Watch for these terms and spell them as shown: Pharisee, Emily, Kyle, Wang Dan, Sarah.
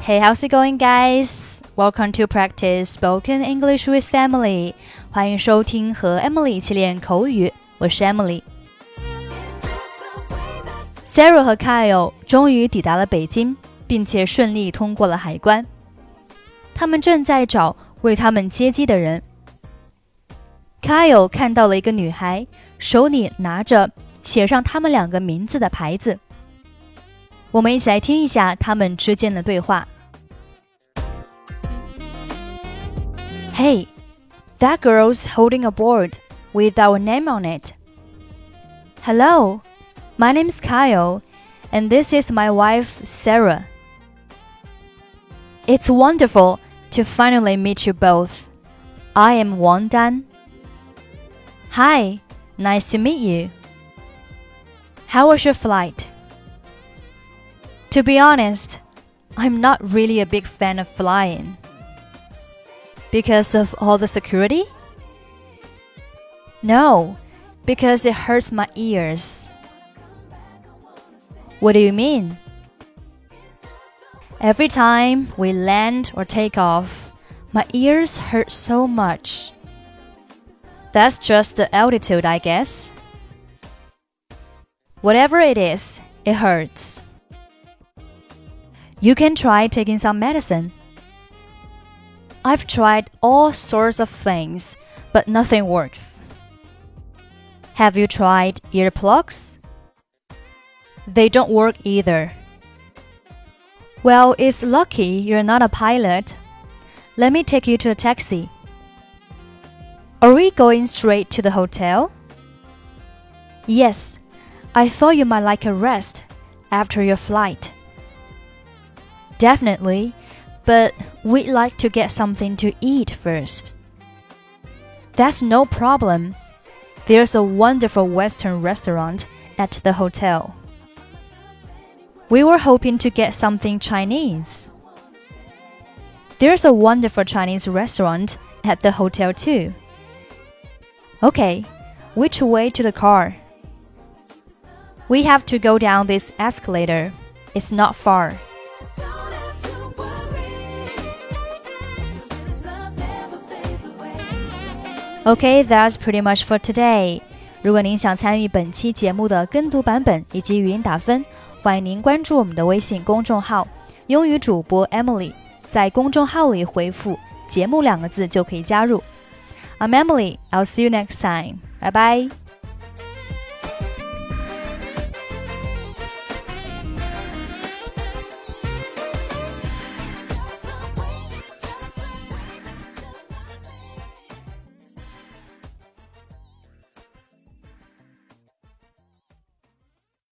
Hey, how's it going, guys? Welcome to practice spoken English with Emily. 欢迎收听和 Emily 一起练口语，我是 Emily。Sarah 和 Kyle 终于抵达了北京，并且顺利通过了海关。他们正在找为他们接机的人。Kyle 看到了一个女孩，手里拿着写上他们两个名字的牌子。我们一起来听一下他们之间的对话。Hey, that girl's holding a board with our name on it. Hello, my name's Kyle, and this is my wife, Sarah. It's wonderful to finally meet you both. I am Wang Dan. Hi, nice to meet you. How was your flight?To be honest, I'm not really a big fan of flying. Because of all the security? No, because it hurts my ears. What do you mean? Every time we land or take off, my ears hurt so much. That's just the altitude, I guess. Whatever it is, it hurts.You can try taking some medicine. I've tried all sorts of things, but nothing works. Have you tried earplugs? They don't work either. Well, it's lucky you're not a pilot. Let me take you to a taxi. Are we going straight to the hotel? Yes, I thought you might like a rest after your flight.Definitely, but we'd like to get something to eat first. That's no problem. There's a wonderful Western restaurant at the hotel. We were hoping to get something Chinese. There's a wonderful Chinese restaurant at the hotel too. Okay, which way to the car? We have to go down this escalator. It's not far.Okay, that's pretty much for today. 如果您想参与本期节目的跟读版本以及语音打分，欢迎您关注我们的微信公众号“英语主播 Emily”。在公众号里回复“节目”两个字就可以加入。I'm Emily. I'll see you next time. Bye bye.